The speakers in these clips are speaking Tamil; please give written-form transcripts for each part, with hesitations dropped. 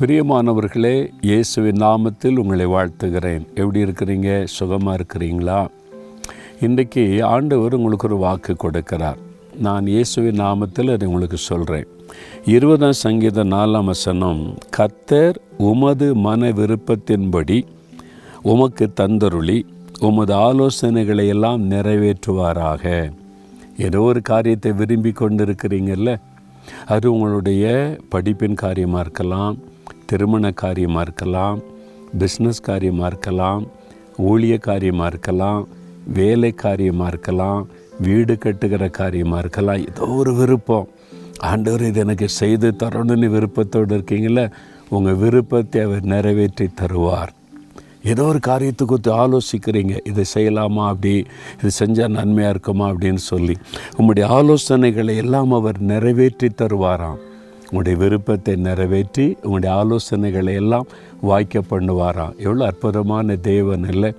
பிரியமானவர்களே, இயேசுவின் நாமத்தில் உங்களை வாழ்த்துகிறேன். எப்படி இருக்கிறீங்க? சுகமாக இருக்கிறீங்களா? இன்றைக்கு ஆண்டவர் உங்களுக்கு ஒரு வாக்கு கொடுக்கிறார். நான் இயேசுவின் நாமத்தில் அதை உங்களுக்கு சொல்கிறேன். 20ஆம் சங்கீதம் 4ஆம் வசனம், கர்த்தர் உமது மன விருப்பத்தின்படி உமக்கு தந்தருளி உமது ஆலோசனைகளை எல்லாம் நிறைவேற்றுவாராக. ஏதோ ஒரு காரியத்தை விரும்பி கொண்டு இருக்கிறீங்கல்ல, அது உங்களுடைய படிப்பின் காரியமாக இருக்கலாம், திருமண காரியமாக இருக்கலாம், பிஸ்னஸ் காரியமாக இருக்கலாம், ஊழிய காரியமாக இருக்கலாம், வேலை காரியமாக இருக்கலாம், வீடு கட்டுகிற காரியமாக இருக்கலாம். ஏதோ ஒரு விருப்பம், ஆண்டவர் இது எனக்கு செய்து தரணும்னு விருப்பத்தோடு இருக்கீங்கள, உங்கள் விருப்பத்தை அவர் நிறைவேற்றி தருவார். ஏதோ ஒரு காரியத்தை குறித்து ஆலோசிக்கிறீங்க, இதை செய்யலாமா, அப்படி இது செஞ்சால் நன்மையாக இருக்குமா அப்படின்னு சொல்லி, உங்களுடைய ஆலோசனைகளை எல்லாம் அவர் நிறைவேற்றி தருவாராம். உங்களுடைய விருப்பத்தை நிறைவேற்றி உங்களுடைய ஆலோசனைகளை எல்லாம் வாய்க்க பண்ணுவாராம். எவ்வளோ அற்புதமான தேவன் இல்லை?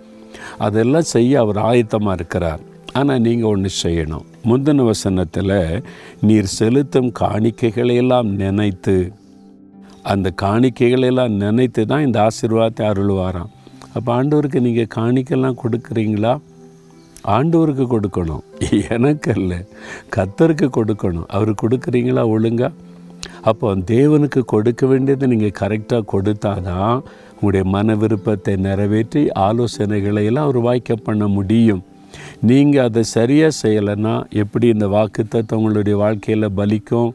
அதெல்லாம் செய்ய அவர் ஆயத்தமாக இருக்கிறார். ஆனால் நீங்கள் ஒன்று செய்யணும். முந்தின வசனத்தில், நீர் செலுத்தும் காணிக்கைகளையெல்லாம் நினைத்து, அந்த காணிக்கைகளையெல்லாம் நினைத்து தான் இந்த ஆசீர்வாதத்தை அருள்வாராம். அப்போ ஆண்டவருக்கு நீங்கள் காணிக்கெல்லாம் கொடுக்குறீங்களா? ஆண்டவருக்கு கொடுக்கணும், எனக்கு அல்ல, கர்த்தருக்கு கொடுக்கணும். அவர் கொடுக்குறீங்களா ஒழுங்கா? அப்போ தேவனுக்கு கொடுக்க வேண்டியது நீங்கள் கரெக்டாக கொடுத்தா தான் உங்களுடைய மன விருப்பத்தை நிறைவேற்றி ஆலோசனைகளையெல்லாம் அவர் வாய்க்க பண்ண முடியும். நீங்கள் அதை சரியாக செய்யலைன்னா எப்படி இந்த வாக்குத்தத்தம் உங்களுடைய வாழ்க்கையில் பலிக்கும்?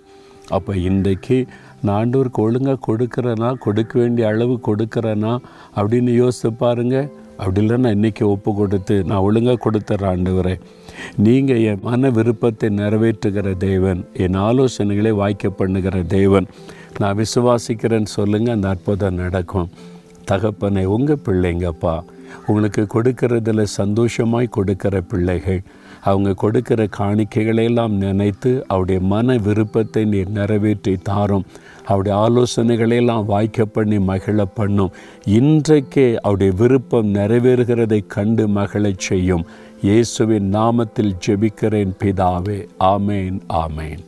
அப்போ இன்றைக்கு நான் ஆண்டவருக்கு ஒழுங்காக கொடுக்குறேன்னா, கொடுக்க வேண்டிய அளவு கொடுக்குறேன்னா அப்படின்னு யோசித்து பாருங்கள். அப்படி இல்லைன்னா இன்றைக்கி ஒப்பு கொடுத்து, நான் ஒழுங்காக கொடுத்துட்றேன் ஆண்டவரே, நீங்கள் என் மன விருப்பத்தை நிறைவேற்றுகிற தேவன், என் ஆலோசனைகளை வாய்க்க பண்ணுகிற தேவன், நான் விசுவாசிக்கிறேன்னு சொல்லுங்கள். அந்த அற்புதம் நடக்கும். தகப்பனை, உங்கள் பிள்ளைங்கப்பா உங்களுக்கு கொடுக்கறதுல சந்தோஷமாய் கொடுக்கிற பிள்ளைகள், அவங்க கொடுக்கிற காணிக்கைகளையெல்லாம் நினைத்து அவருடைய மன விருப்பத்தை நீர் நிறைவேற்றி தாரும். அவருடைய ஆலோசனைகளையெல்லாம் வாய்க்க பண்ணி மகிழ பண்ணும். இன்றைக்கே அவருடைய விருப்பம் நிறைவேறுகிறதை கண்டு மகிழச் செய்யும். இயேசுவின் நாமத்தில் ஜெபிக்கிறேன் பிதாவே. ஆமேன், ஆமேன்.